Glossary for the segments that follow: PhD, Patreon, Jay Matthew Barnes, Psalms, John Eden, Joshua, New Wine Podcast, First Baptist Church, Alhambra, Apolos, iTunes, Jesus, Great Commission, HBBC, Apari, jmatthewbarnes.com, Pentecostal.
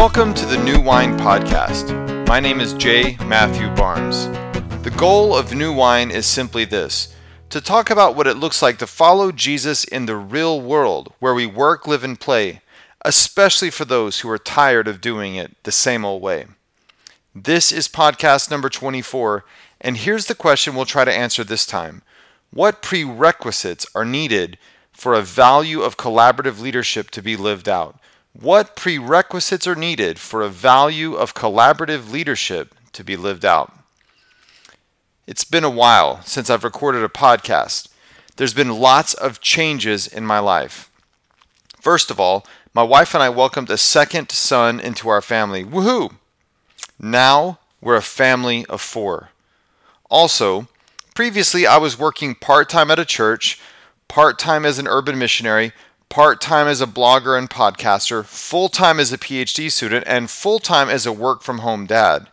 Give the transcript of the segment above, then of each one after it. Welcome to the New Wine Podcast. My name is Jay Matthew Barnes. The goal of New Wine is simply this: to talk about what it looks like to follow Jesus in the real world where we work, live, and play, especially for those who are tired of doing it the same old way. This is podcast number 24, and here's the question we'll try to answer this time. What prerequisites are needed for a value of collaborative leadership to be lived out? What prerequisites are needed for a value of collaborative leadership to be lived out? It's been a while since I've recorded a podcast. There's been lots of changes in my life. First of all, my wife and I welcomed a second son into our family. Woohoo! Now we're a family of four. Also, previously I was working part-time at a church, part-time as an urban missionary, part-time as a blogger and podcaster, full-time as a PhD student, and full-time as a work-from-home dad.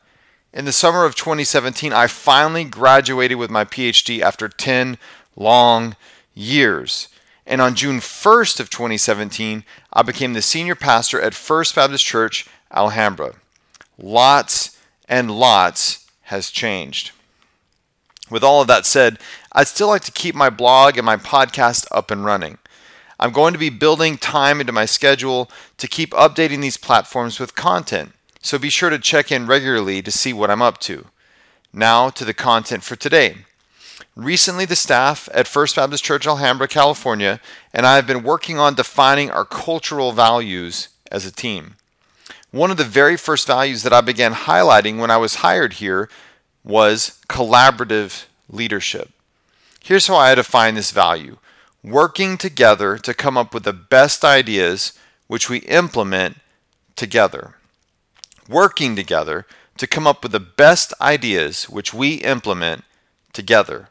In the summer of 2017, I finally graduated with my PhD after 10 long years. And on June 1st of 2017, I became the senior pastor at First Baptist Church, Alhambra. Lots and lots has changed. With all of that said, I'd still like to keep my blog and my podcast up and running. I'm going to be building time into my schedule to keep updating these platforms with content. So be sure to check in regularly to see what I'm up to. Now to the content for today. Recently, the staff at First Baptist Church, Alhambra, California, and I have been working on defining our cultural values as a team. One of the very first values that I began highlighting when I was hired here was collaborative leadership. Here's how I define this value: working together to come up with the best ideas, which we implement together. Working together to come up with the best ideas, which we implement together.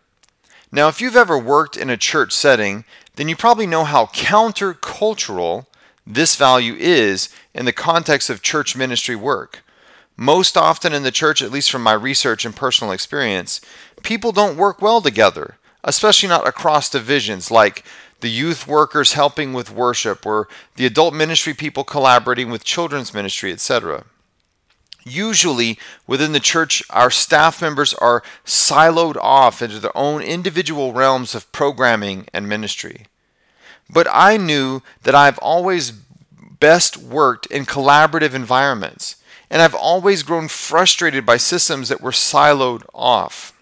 Now, if you've ever worked in a church setting, then you probably know how countercultural this value is in the context of church ministry work. Most often in the church, at least from my research and personal experience, people don't work well together, especially not across divisions, like the youth workers helping with worship or the adult ministry people collaborating with children's ministry, etc. Usually, within the church, our staff members are siloed off into their own individual realms of programming and ministry. But I knew that I've always best worked in collaborative environments, and I've always grown frustrated by systems that were siloed off.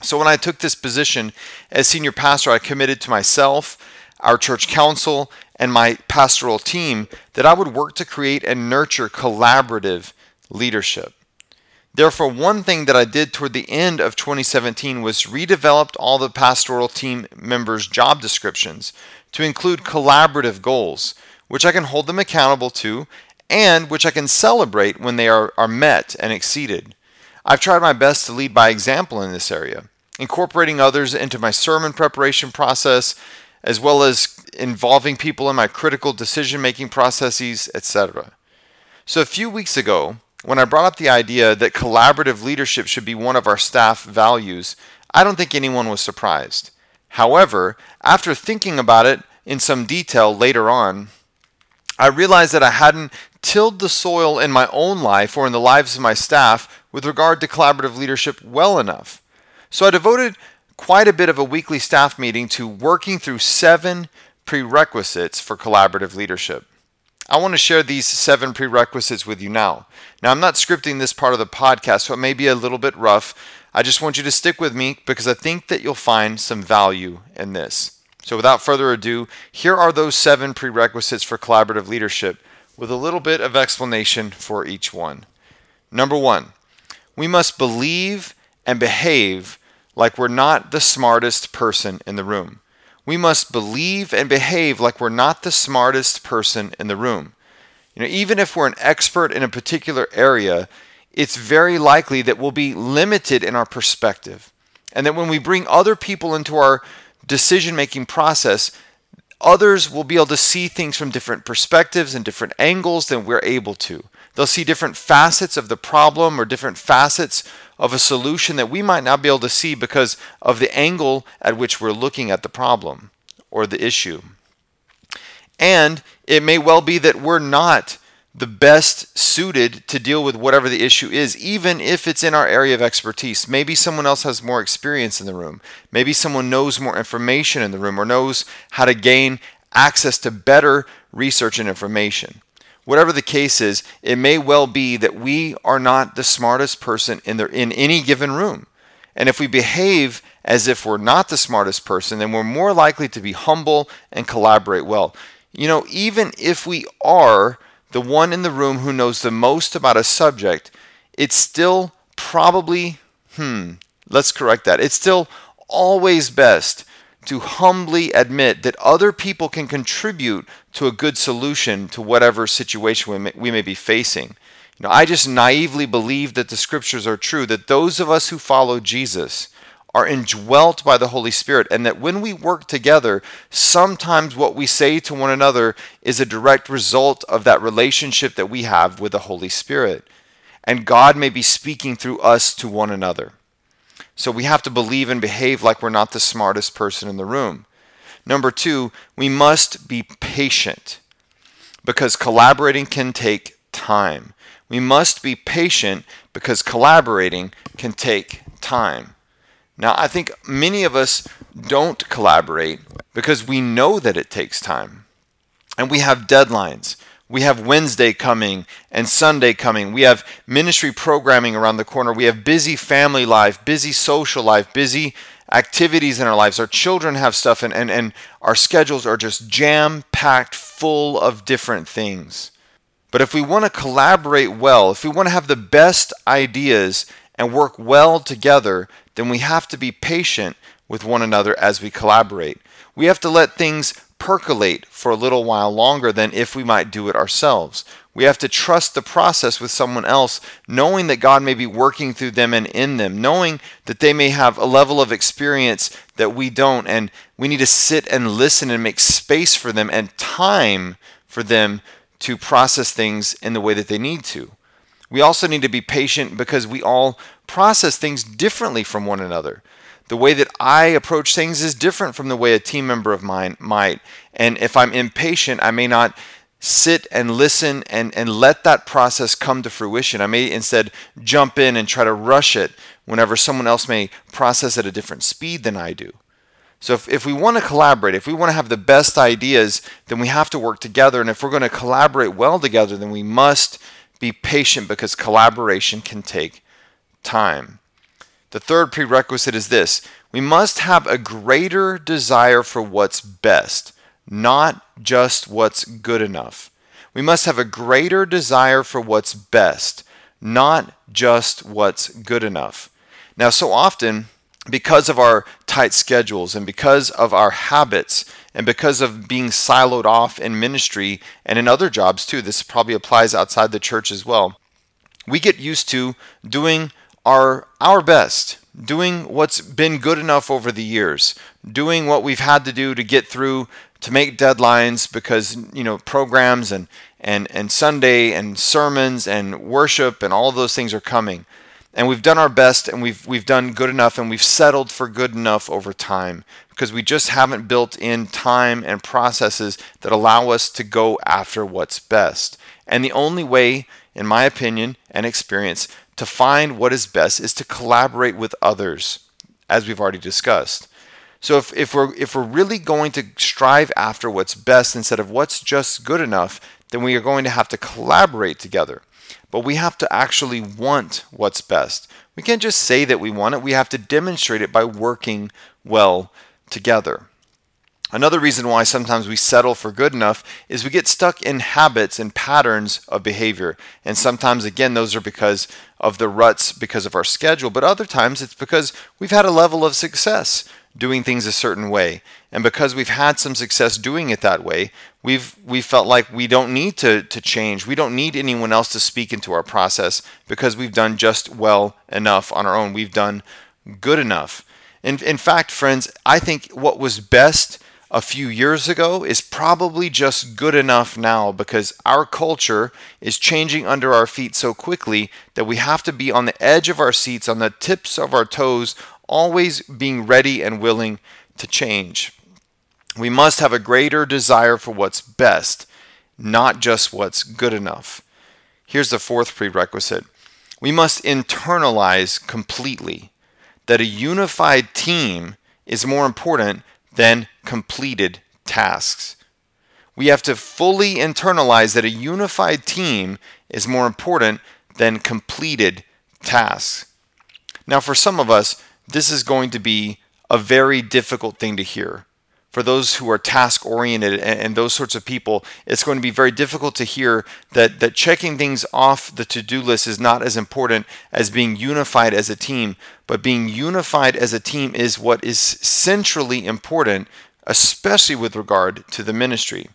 So when I took this position as senior pastor, I committed to myself, our church council, and my pastoral team that I would work to create and nurture collaborative leadership. Therefore, one thing that I did toward the end of 2017 was redeveloped all the pastoral team members' job descriptions to include collaborative goals, which I can hold them accountable to and which I can celebrate when they are met and exceeded. I've tried my best to lead by example in this area, incorporating others into my sermon preparation process, as well as involving people in my critical decision-making processes, etc. So a few weeks ago, when I brought up the idea that collaborative leadership should be one of our staff values, I don't think anyone was surprised. However, after thinking about it in some detail later on, I realized that I hadn't tilled the soil in my own life or in the lives of my staff with regard to collaborative leadership well enough. So I devoted quite a bit of a weekly staff meeting to working through 7 prerequisites for collaborative leadership. I want to share these 7 prerequisites with you now. Now, I'm not scripting this part of the podcast, so it may be a little bit rough. I just want you to stick with me because I think that you'll find some value in this. So without further ado, here are those 7 prerequisites for collaborative leadership with a little bit of explanation for each one. Number 1, we must believe and behave like we're not the smartest person in the room. We must believe and behave like we're not the smartest person in the room. Even if we're an expert in a particular area, it's very likely that we'll be limited in our perspective, and that when we bring other people into our decision-making process, others will be able to see things from different perspectives and different angles than we're able to. They'll see different facets of the problem or different facets of a solution that we might not be able to see because of the angle at which we're looking at the problem or the issue. And it may well be that we're not the best suited to deal with whatever the issue is, even if it's in our area of expertise. Maybe someone else has more experience in the room. Maybe someone knows more information in the room or knows how to gain access to better research and information. Whatever the case is, it may well be that we are not the smartest person in any given room. And if we behave as if we're not the smartest person, then we're more likely to be humble and collaborate well. You know, even if we are the one in the room who knows the most about a subject, it's still probably, it's still always best to humbly admit that other people can contribute to a good solution to whatever situation we may be facing. You know, I just naively believe that the scriptures are true, that those of us who follow Jesus are indwelt by the Holy Spirit, and that when we work together, sometimes what we say to one another is a direct result of that relationship that we have with the Holy Spirit. And God may be speaking through us to one another. So we have to believe and behave like we're not the smartest person in the room. Number two, we must be patient, because collaborating can take time. We must be patient because collaborating can take time. Now, I think many of us don't collaborate because we know that it takes time. And we have deadlines. We have Wednesday coming and Sunday coming. We have ministry programming around the corner. We have busy family life, busy social life, busy activities in our lives. Our children have stuff, and our schedules are just jam-packed full of different things. But if we want to collaborate well, if we want to have the best ideas and work well together, then we have to be patient with one another as we collaborate. We have to let things percolate for a little while longer than if we might do it ourselves. We have to trust the process with someone else, knowing that God may be working through them and in them, knowing that they may have a level of experience that we don't, and we need to sit and listen and make space for them and time for them to process things in the way that they need to. We also need to be patient because we all process things differently from one another. The way that I approach things is different from the way a team member of mine might. And if I'm impatient, I may not sit and listen and let that process come to fruition. I may instead jump in and try to rush it whenever someone else may process at a different speed than I do. So if we want to collaborate, if we want to have the best ideas, then we have to work together. And if we're going to collaborate well together, then we must be patient because collaboration can take time. The third prerequisite is this: we must have a greater desire for what's best, not just what's good enough. We must have a greater desire for what's best, not just what's good enough. Now, so often, because of our tight schedules and because of our habits and because of being siloed off in ministry and in other jobs too, this probably applies outside the church as well, we get used to doing our best, doing what's been good enough over the years, doing what we've had to do to get through, to make deadlines because, you know, programs and Sunday and sermons and worship and all those things are coming. And we've done our best, and we've done good enough, and we've settled for good enough over time because we just haven't built in time and processes that allow us to go after what's best. And the only way, in my opinion and experience, to find what is best is to collaborate with others, as we've already discussed. So if we're really going to strive after what's best instead of what's just good enough, then we are going to have to collaborate together. But we have to actually want what's best. We can't just say that we want it. We have to demonstrate it by working well together. Another reason why sometimes we settle for good enough is we get stuck in habits and patterns of behavior. And sometimes, again, those are because of the ruts, because of our schedule. But other times it's because we've had a level of success doing things a certain way. And because we've had some success doing it that way, we felt like we don't need to change. We don't need anyone else to speak into our process because we've done just well enough on our own. We've done good enough. In fact, friends, I think what was best a few years ago is probably just good enough now because our culture is changing under our feet so quickly that we have to be on the edge of our seats, on the tips of our toes, always being ready and willing to change. We must have a greater desire for what's best, not just what's good enough. Here's the fourth prerequisite. We must internalize completely that a unified team is more important than completed tasks. We have to fully internalize that a unified team is more important than completed tasks. Now, for some of us, this is going to be a very difficult thing to hear. For those who are task-oriented and those sorts of people, it's going to be very difficult to hear that checking things off the to-do list is not as important as being unified as a team. But being unified as a team is what is centrally important, especially with regard to the ministry.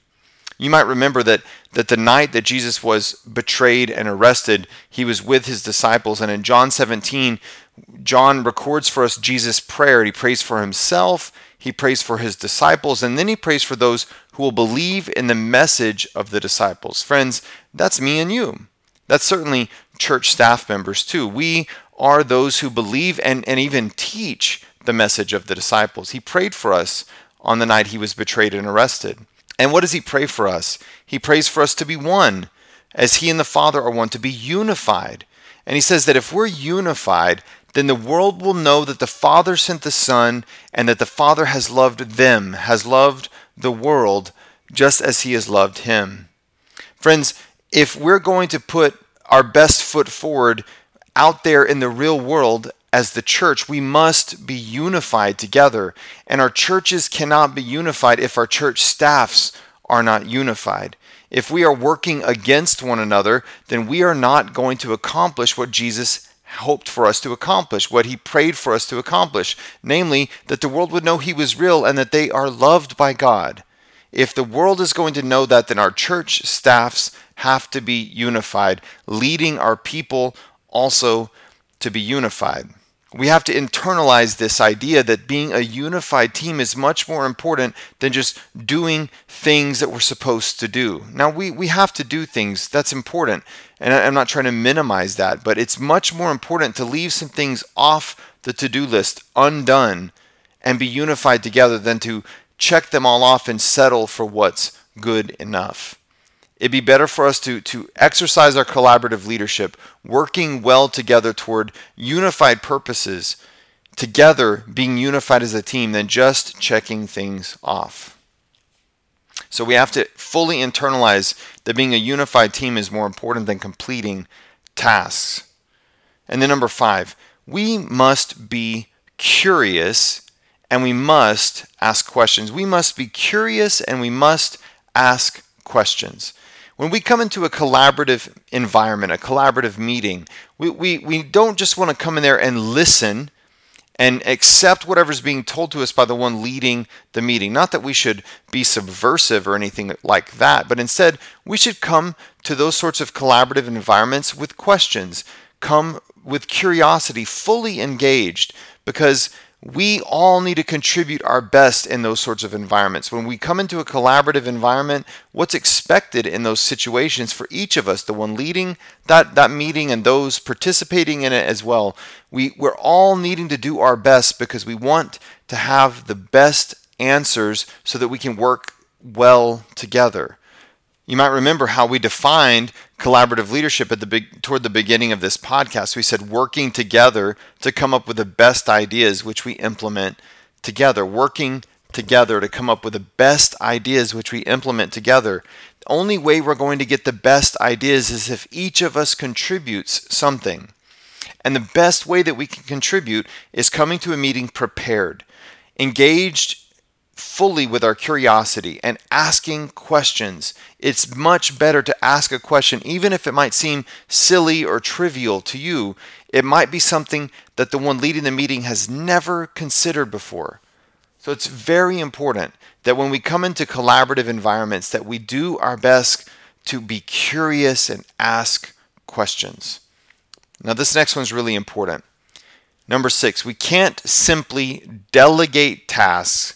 You might remember that the night that Jesus was betrayed and arrested, he was with his disciples. And in John 17, John records for us Jesus' prayer. He prays for himself, he prays for his disciples, and then he prays for those who will believe in the message of the disciples. Friends, that's me and you. That's certainly church staff members too. We are those who believe and even teach the message of the disciples. He prayed for us on the night he was betrayed and arrested. And what does he pray for us? He prays for us to be one, as he and the Father are one, to be unified. And he says that if we're unified, then the world will know that the Father sent the Son and that the Father has loved them, has loved the world, just as he has loved him. Friends, if we're going to put our best foot forward out there in the real world as the church, we must be unified together. And our churches cannot be unified if our church staffs are not unified. If we are working against one another, then we are not going to accomplish what Jesus hoped for us to accomplish, what he prayed for us to accomplish, namely that the world would know he was real and that they are loved by God. If the world is going to know that, then our church staffs have to be unified, leading our people also to be unified. We have to internalize this idea that being a unified team is much more important than just doing things that we're supposed to do. Now, we have to do things. That's important. And I'm not trying to minimize that, but it's much more important to leave some things off the to-do list undone and be unified together than to check them all off and settle for what's good enough. It'd be better for us to exercise our collaborative leadership, working well together toward unified purposes, together being unified as a team, than just checking things off. So we have to fully internalize that being a unified team is more important than completing tasks. And then number 5, we must be curious and we must ask questions. We must be curious and we must ask questions. When we come into a collaborative environment, a collaborative meeting, we don't just want to come in there and listen and accept whatever's being told to us by the one leading the meeting. Not that we should be subversive or anything like that, but instead we should come to those sorts of collaborative environments with questions, come with curiosity, fully engaged, because we all need to contribute our best in those sorts of environments. When we come into a collaborative environment, what's expected in those situations for each of us, the one leading that meeting and those participating in it as well, we're all needing to do our best because we want to have the best answers so that we can work well together. You might remember how we defined collaborative leadership toward the beginning of this podcast. We said working together to come up with the best ideas, which we implement together. Working together to come up with the best ideas, which we implement together. The only way we're going to get the best ideas is if each of us contributes something. And the best way that we can contribute is coming to a meeting prepared, engaged fully with our curiosity and asking questions. It's much better to ask a question, even if it might seem silly or trivial to you. It might be something that the one leading the meeting has never considered before. So it's very important that when we come into collaborative environments, that we do our best to be curious and ask questions. Now, this next one's really important. Number 6, we can't simply delegate tasks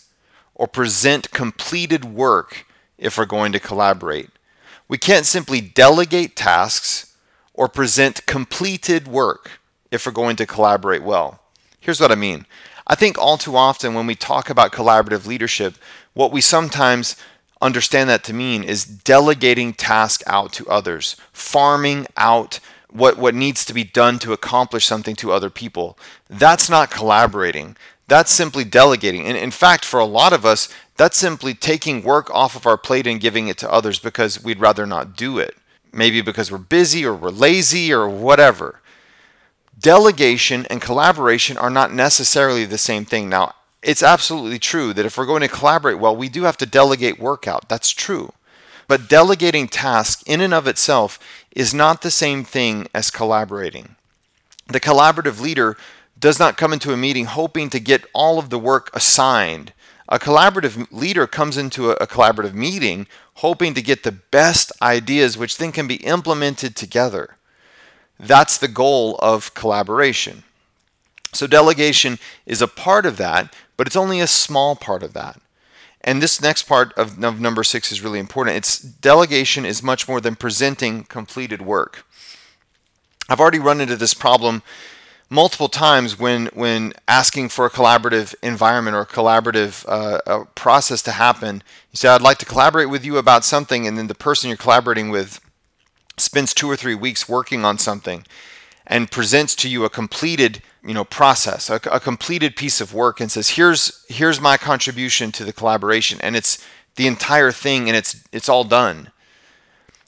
or present completed work if we're going to collaborate. We can't simply delegate tasks or present completed work if we're going to collaborate well. Here's what I mean. I think all too often when we talk about collaborative leadership, what we sometimes understand that to mean is delegating tasks out to others, farming out what needs to be done to accomplish something to other people. That's not collaborating. That's simply delegating. And in fact, for a lot of us, that's simply taking work off of our plate and giving it to others because we'd rather not do it. Maybe because we're busy or we're lazy or whatever. Delegation and collaboration are not necessarily the same thing. Now, it's absolutely true that if we're going to collaborate well, we do have to delegate work out. That's true. But delegating tasks in and of itself is not the same thing as collaborating. The collaborative leader does not come into a meeting hoping to get all of the work assigned. A collaborative leader comes into a collaborative meeting hoping to get the best ideas, which then can be implemented together. That's the goal of collaboration. So delegation is a part of that, but it's only a small part of that. And this next part of number 6 is really important. It's delegation is much more than presenting completed work. I've already run into this problem multiple times when asking for a collaborative environment or a collaborative process to happen. You say, I'd like to collaborate with you about something, and then the person you're collaborating with spends 2 or 3 weeks working on something and presents to you a completed process, a completed piece of work, and says, here's my contribution to the collaboration, and it's the entire thing, and it's all done.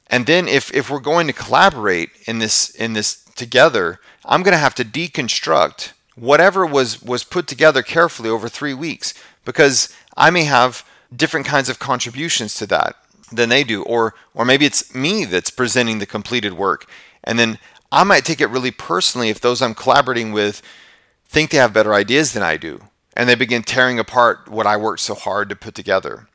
And then if we're going to collaborate in this together, I'm going to have to deconstruct whatever was put together carefully over 3 weeks, because I may have different kinds of contributions to that than they do, or maybe it's me that's presenting the completed work, and then I might take it really personally if those I'm collaborating with think they have better ideas than I do, and they begin tearing apart what I worked so hard to put together.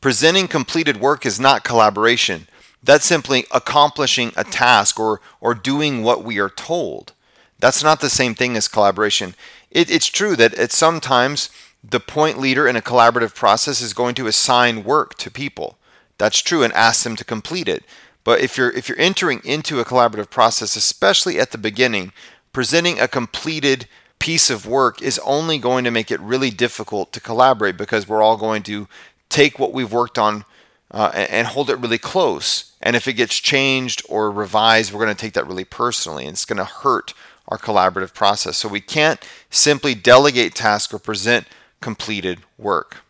Presenting completed work is not collaboration. That's simply accomplishing a task or doing what we are told. That's not the same thing as collaboration. It's true that sometimes the point leader in a collaborative process is going to assign work to people. That's true, and ask them to complete it. But if you're entering into a collaborative process, especially at the beginning, presenting a completed piece of work is only going to make it really difficult to collaborate, because we're all going to take what we've worked on and hold it really close. And if it gets changed or revised, we're going to take that really personally, and it's going to hurt our collaborative process. So we can't simply delegate tasks or present completed work.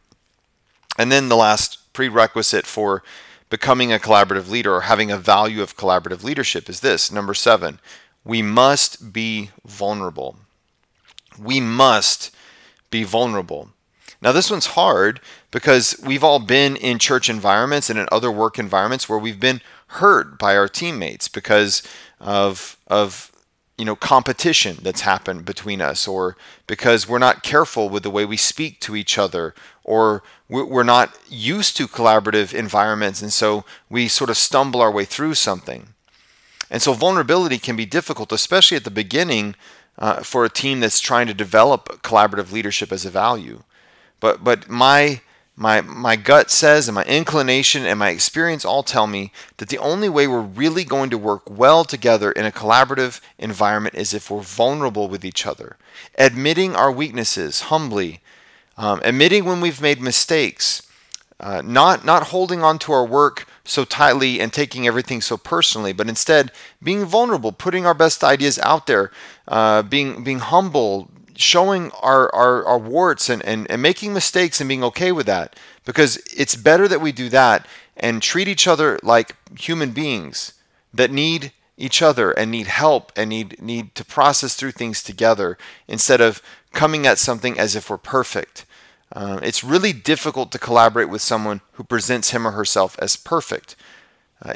And then the last prerequisite for becoming a collaborative leader or having a value of collaborative leadership is this. Number 7, we must be vulnerable. We must be vulnerable. Now, this one's hard because we've all been in church environments and in other work environments where we've been hurt by our teammates because of competition that's happened between us, or because we're not careful with the way we speak to each other, or we're not used to collaborative environments, and so we sort of stumble our way through something. And so vulnerability can be difficult, especially at the beginning for a team that's trying to develop collaborative leadership as a value. But my gut says, and my inclination and my experience all tell me that the only way we're really going to work well together in a collaborative environment is if we're vulnerable with each other, admitting our weaknesses humbly, admitting when we've made mistakes, not holding on to our work so tightly and taking everything so personally, but instead being vulnerable, putting our best ideas out there, being humble, showing our warts and making mistakes and being okay with that, because it's better that we do that and treat each other like human beings that need each other and need help and need to process through things together, instead of coming at something as if we're perfect. It's really difficult to collaborate with someone who presents him or herself as perfect.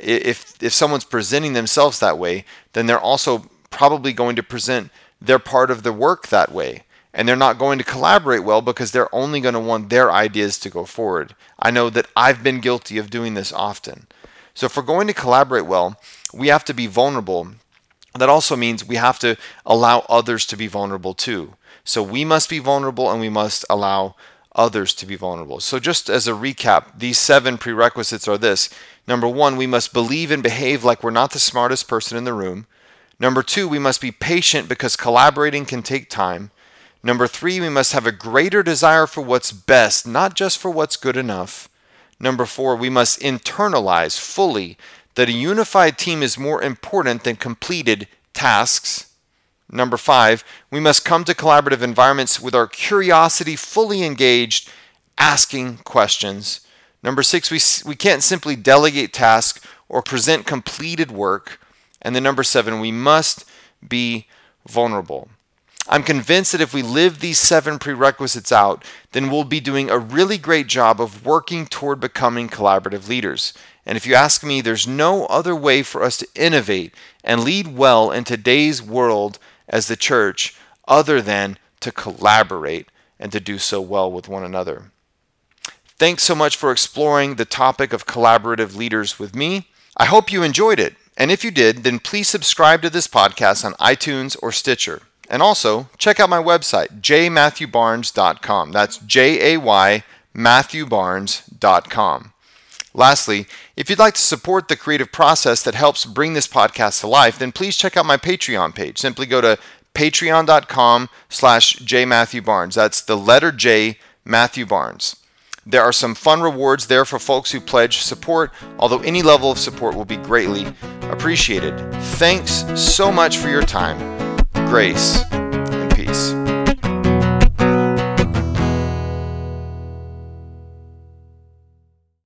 If someone's presenting themselves that way, then they're also probably going to present their part of the work that way, and they're not going to collaborate well because they're only going to want their ideas to go forward. I know that I've been guilty of doing this often. So if we're going to collaborate well, we have to be vulnerable. That also means we have to allow others to be vulnerable too. So we must be vulnerable, and we must allow others to be vulnerable. So just as a recap, these 7 prerequisites are this. Number 1, we must believe and behave like we're not the smartest person in the room. Number 2, we must be patient because collaborating can take time. Number 3, we must have a greater desire for what's best, not just for what's good enough. Number four, we must internalize fully that a unified team is more important than completed tasks. Number five, we must come to collaborative environments with our curiosity fully engaged, asking questions. Number six, we can't simply delegate tasks or present completed work. And then number seven, we must be vulnerable. I'm convinced that if we live these seven prerequisites out, then we'll be doing a really great job of working toward becoming collaborative leaders. And if you ask me, there's no other way for us to innovate and lead well in today's world as the church other than to collaborate and to do so well with one another. Thanks so much for exploring the topic of collaborative leaders with me. I hope you enjoyed it. And if you did, then please subscribe to this podcast on iTunes or Stitcher. And also, check out my website, jmatthewbarnes.com. That's J-A-Y, matthewbarnes.com. Lastly, if you'd like to support the creative process that helps bring this podcast to life, then please check out my Patreon page. Simply go to patreon.com/jmatthewbarnes. That's the letter J, Matthew Barnes. There are some fun rewards there for folks who pledge support, although any level of support will be greatly appreciated. Thanks so much for your time. Grace.